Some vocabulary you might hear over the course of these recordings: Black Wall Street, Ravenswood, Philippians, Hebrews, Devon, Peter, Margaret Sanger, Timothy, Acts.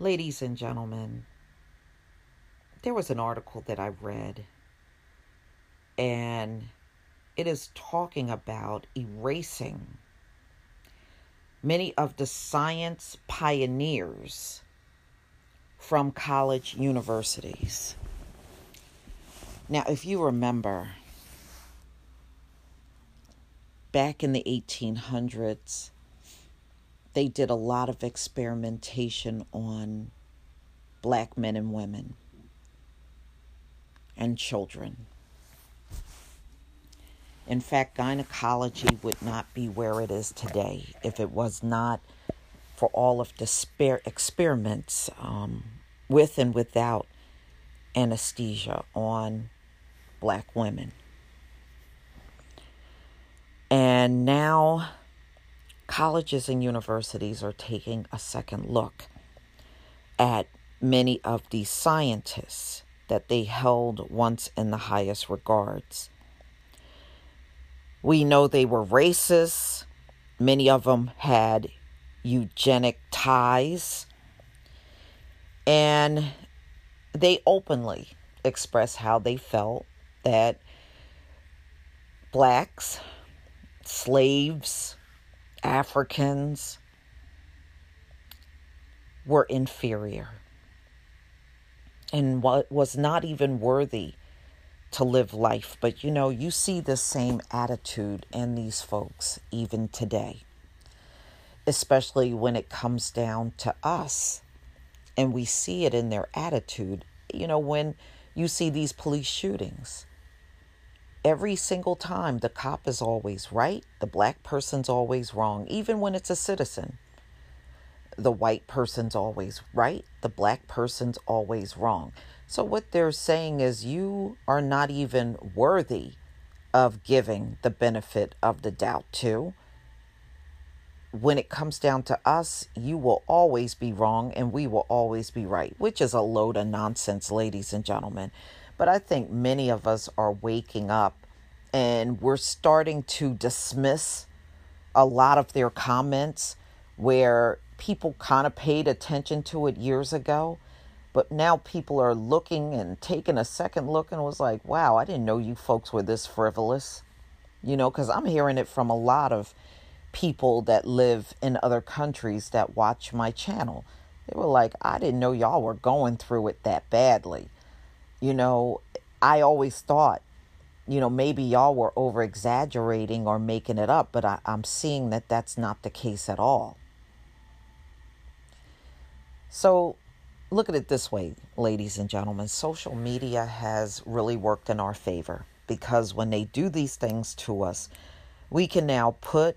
Ladies and gentlemen, there was an article that I read, and it is talking about erasing many of the science pioneers from college universities. Now, if you remember, back in the 1800s, they did a lot of experimentation on black men and women and children. In fact, gynecology would not be where it is today if it was not for all of the experiments with and without anesthesia on black women. And now colleges and universities are taking a second look at many of these scientists that they held once in the highest regards. We know they were racist. Many of them had eugenic ties. And they openly expressed how they felt that blacks, slaves, Africans were inferior and what was not even worthy to live life. But you know, you see the same attitude in these folks even today, especially when it comes down to us. And we see it in their attitude. You know, when you see these police shootings, every single time, the cop is always right. The black person's always wrong, even when it's a citizen. The white person's always right. The black person's always wrong. So what they're saying is you are not even worthy of giving the benefit of the doubt to. When it comes down to us, you will always be wrong and we will always be right, which is a load of nonsense, ladies and gentlemen. But I think many of us are waking up and we're starting to dismiss a lot of their comments where people kind of paid attention to it years ago. But now people are looking and taking a second look and was like, wow, I didn't know you folks were this frivolous. You know, because I'm hearing it from a lot of people that live in other countries that watch my channel. They were like, I didn't know y'all were going through it that badly. You know, I always thought, you know, maybe y'all were over-exaggerating or making it up, but I'm seeing that that's not the case at all. So look at it this way, ladies and gentlemen. Social media has really worked in our favor because when they do these things to us, we can now put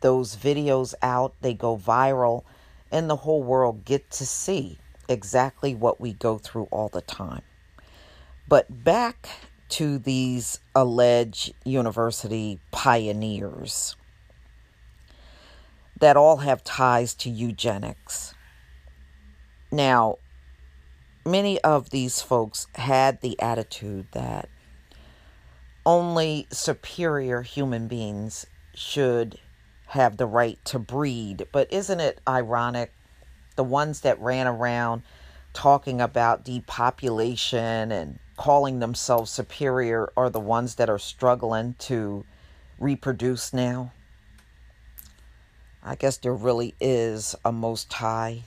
those videos out. They go viral and the whole world get to see exactly what we go through all the time. But back to these alleged university pioneers that all have ties to eugenics. Now, many of these folks had the attitude that only superior human beings should have the right to breed. But isn't it ironic? The ones that ran around talking about depopulation and calling themselves superior are the ones that are struggling to reproduce now. I guess there really is a Most High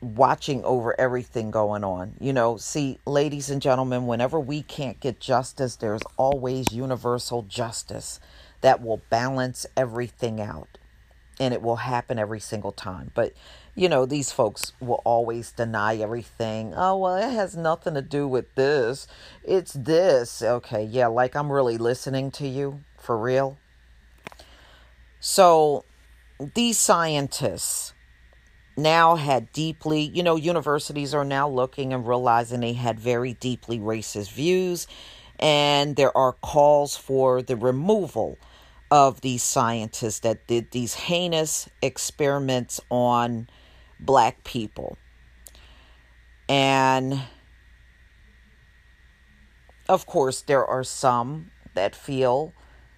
watching over everything going on. You know, see, ladies and gentlemen, whenever we can't get justice, there's always universal justice that will balance everything out. and it will happen every single time. But, you know, these folks will always deny everything. Oh, well, it has nothing to do with this. It's this. Okay, yeah, like I'm really listening to you, for real. So these scientists now had deeply, you know, universities are now looking and realizing they had very deeply racist views, and there are calls for the removal of these scientists that did these heinous experiments on black people. And of course, there are some that feel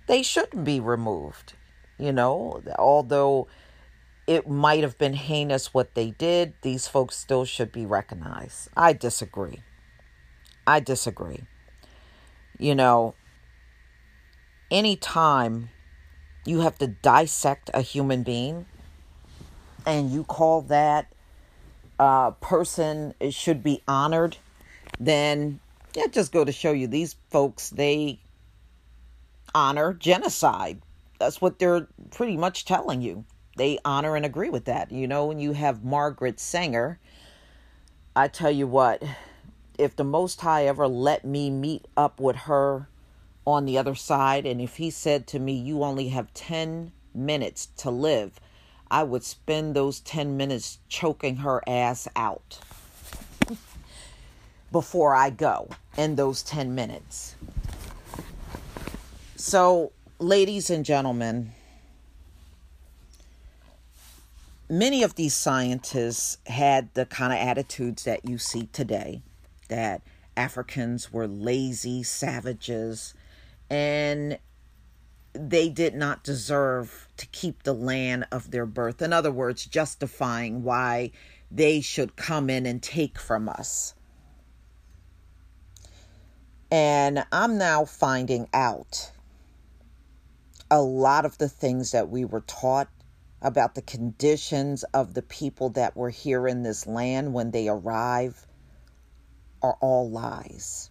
they shouldn't be removed, you know, although it might have been heinous what they did, these folks still should be recognized. I disagree. You know, anytime you have to dissect a human being and you call that person should be honored, then that just go to show you these folks, they honor genocide. That's what they're pretty much telling you. They honor and agree with that. You know, when you have Margaret Sanger, I tell you what, if the Most High ever let me meet up with her on the other side, and if he said to me, you only have 10 minutes to live, I would spend those 10 minutes choking her ass out before I go in those 10 minutes. So, ladies and gentlemen, many of these scientists had the kind of attitudes that you see today, that Africans were lazy savages and they did not deserve to keep the land of their birth. In other words, justifying why they should come in and take from us. And I'm now finding out a lot of the things that we were taught about the conditions of the people that were here in this land when they arrive are all lies.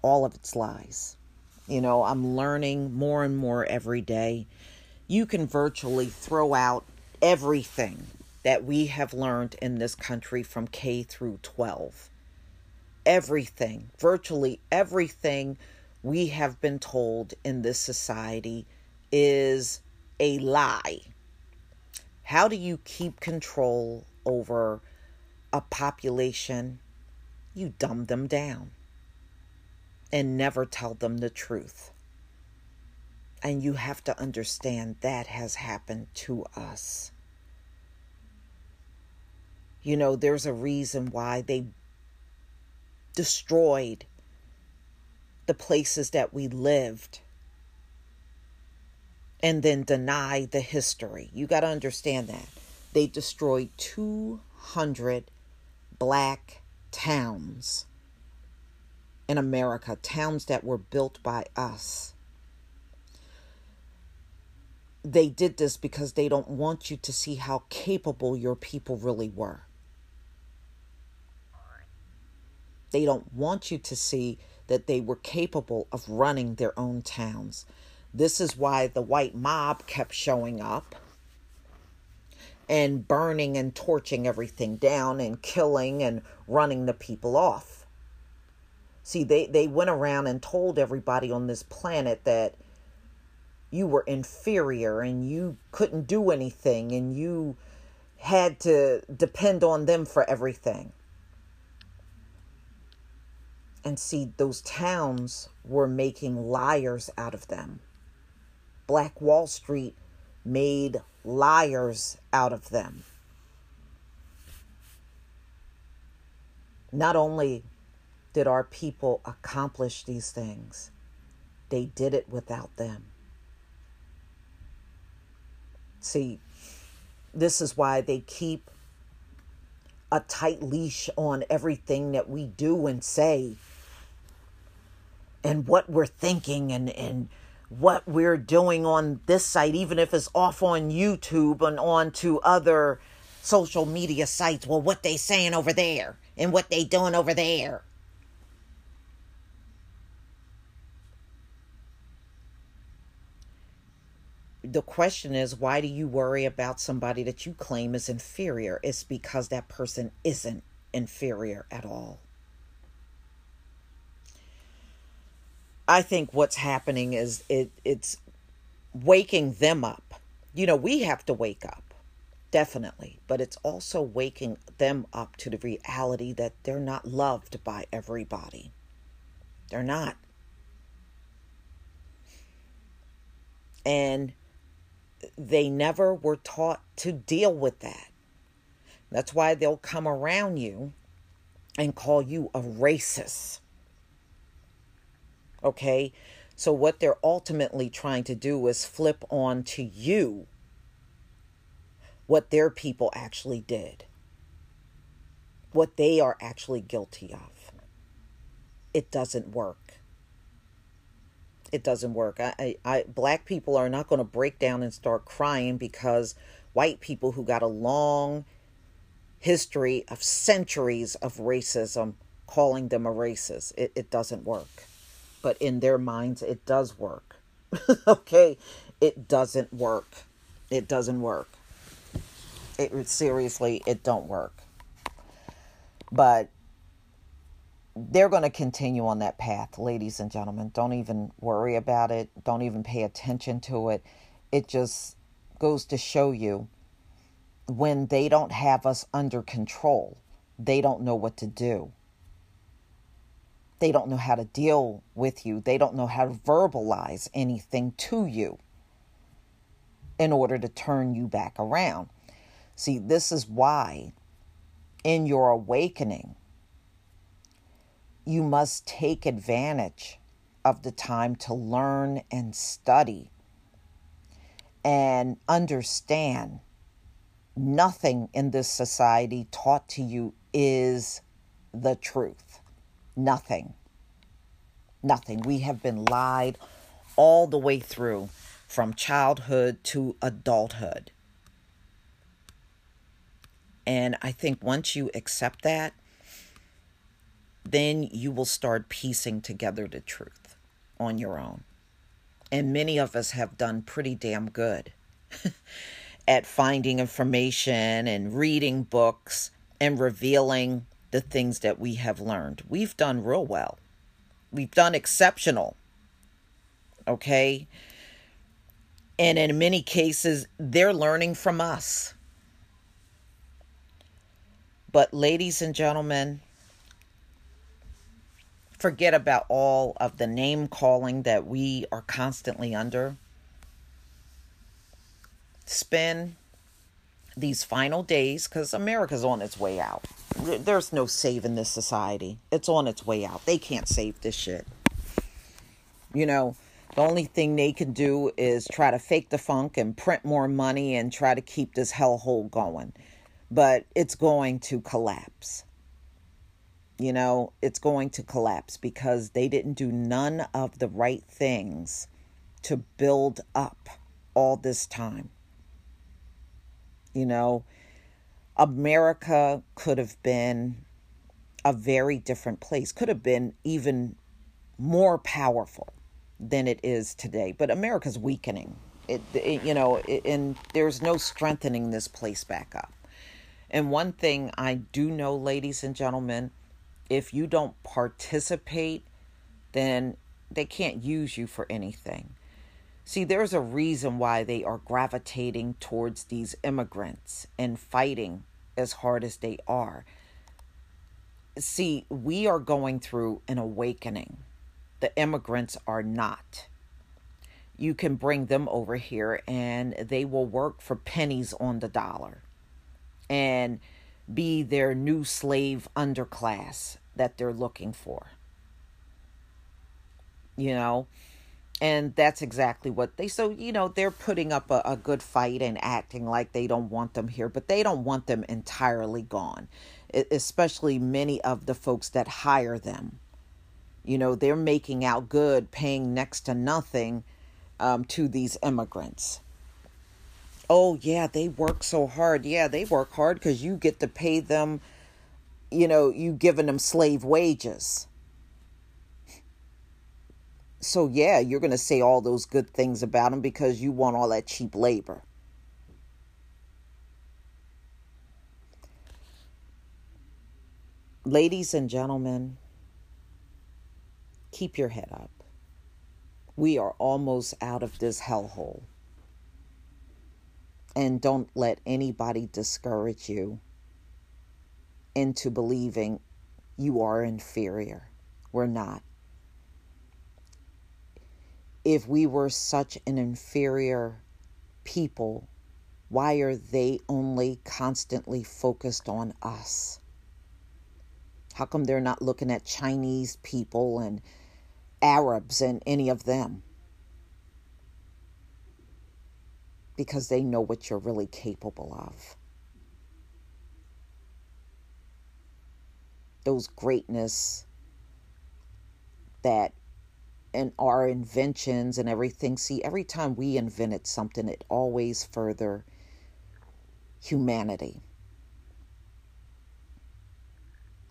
All of it's lies. You know, I'm learning more and more every day. You can virtually throw out everything that we have learned in this country from K through 12. Everything, virtually everything we have been told in this society is a lie. How do you keep control over a population? You dumb them down and never tell them the truth. And you have to understand that has happened to us. You know, there's a reason why they destroyed the places that we lived and then deny the history. You got to understand that. They destroyed 200 black towns in America. Towns that were built by us. They did this because they don't want you to see how capable your people really were. They don't want you to see that they were capable of running their own towns. This is why the white mob kept showing up and burning and torching everything down and killing and running the people off. See, they went around and told everybody on this planet that you were inferior and you couldn't do anything and you had to depend on them for everything. And see, those towns were making liars out of them. Black Wall Street made liars out of them. Not only did our people accomplish these things, they did it without them. See, this is why they keep a tight leash on everything that we do and say and what we're thinking and what we're doing on this site, even if it's off on YouTube and on to other social media sites. Well, what they saying over there and what they doing over there. The question is, why do you worry about somebody that you claim is inferior? It's because that person isn't inferior at all. I think what's happening is it's waking them up. You know, we have to wake up, definitely. But it's also waking them up to the reality that they're not loved by everybody. They're not. And they never were taught to deal with that. That's why they'll come around you and call you a racist. Okay? So what they're ultimately trying to do is flip on to you what their people actually did, what they are actually guilty of. It doesn't work. It doesn't work. Black people are not going to break down and start crying because white people who got a long history of centuries of racism, calling them a racist. It doesn't work. But in their minds, it does work. Okay? It doesn't work. It doesn't work. Seriously, it don't work. But they're going to continue on that path, ladies and gentlemen. Don't even worry about it. Don't even pay attention to it. It just goes to show you, when they don't have us under control, they don't know what to do. They don't know how to deal with you. They don't know how to verbalize anything to you in order to turn you back around. See, this is why in your awakening, you must take advantage of the time to learn and study and understand nothing in this society taught to you is the truth. Nothing. Nothing. We have been lied all the way through from childhood to adulthood. And I think once you accept that, then you will start piecing together the truth on your own. And many of us have done pretty damn good at finding information and reading books and revealing the things that we have learned. We've done real well. We've done exceptional. Okay? And in many cases, they're learning from us. But ladies and gentlemen, forget about all of the name calling that we are constantly under. Spend these final days, because America's on its way out. There's no saving this society. It's on its way out. They can't save this shit. You know, the only thing they can do is try to fake the funk and print more money and try to keep this hellhole going. But it's going to collapse. You know, it's going to collapse because they didn't do none of the right things to build up all this time. You know, America could have been a very different place, could have been even more powerful than it is today. But America's weakening. And there's no strengthening this place back up. And one thing I do know, ladies and gentlemen, if you don't participate, then they can't use you for anything. See, there's a reason why they are gravitating towards these immigrants and fighting as hard as they are. See, we are going through an awakening. The immigrants are not. You can bring them over here and they will work for pennies on the dollar and be their new slave underclass that they're looking for. You know, and that's exactly what they're putting up a good fight and acting like they don't want them here, but they don't want them entirely gone, especially many of the folks that hire them. You know, they're making out good, paying next to nothing to these immigrants. Oh, yeah, they work so hard. Yeah, they work hard because you get to pay them, you know, you giving them slave wages. So yeah, you're going to say all those good things about them because you want all that cheap labor. Ladies and gentlemen, keep your head up. We are almost out of this hellhole. And don't let anybody discourage you into believing you are inferior. We're not. If we were such an inferior people, why are they only constantly focused on us? How come they're not looking at Chinese people and Arabs and any of them? Because they know what you're really capable of. Those greatness that and our inventions and everything. See, every time we invented something, it always further humanity.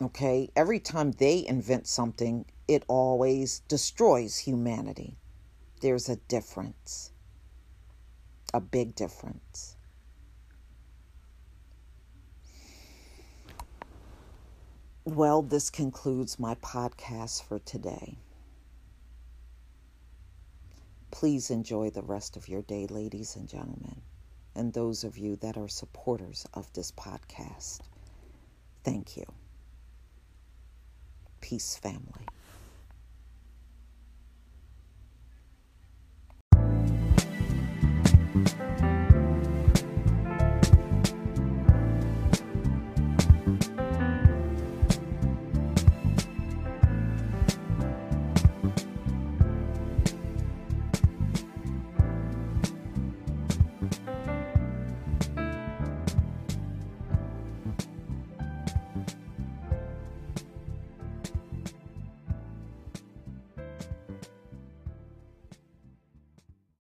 Okay, every time they invent something, it always destroys humanity. There's a difference, a big difference. Well, this concludes my podcast for today. Please enjoy the rest of your day, ladies and gentlemen, and those of you that are supporters of this podcast. Thank you. Peace, family.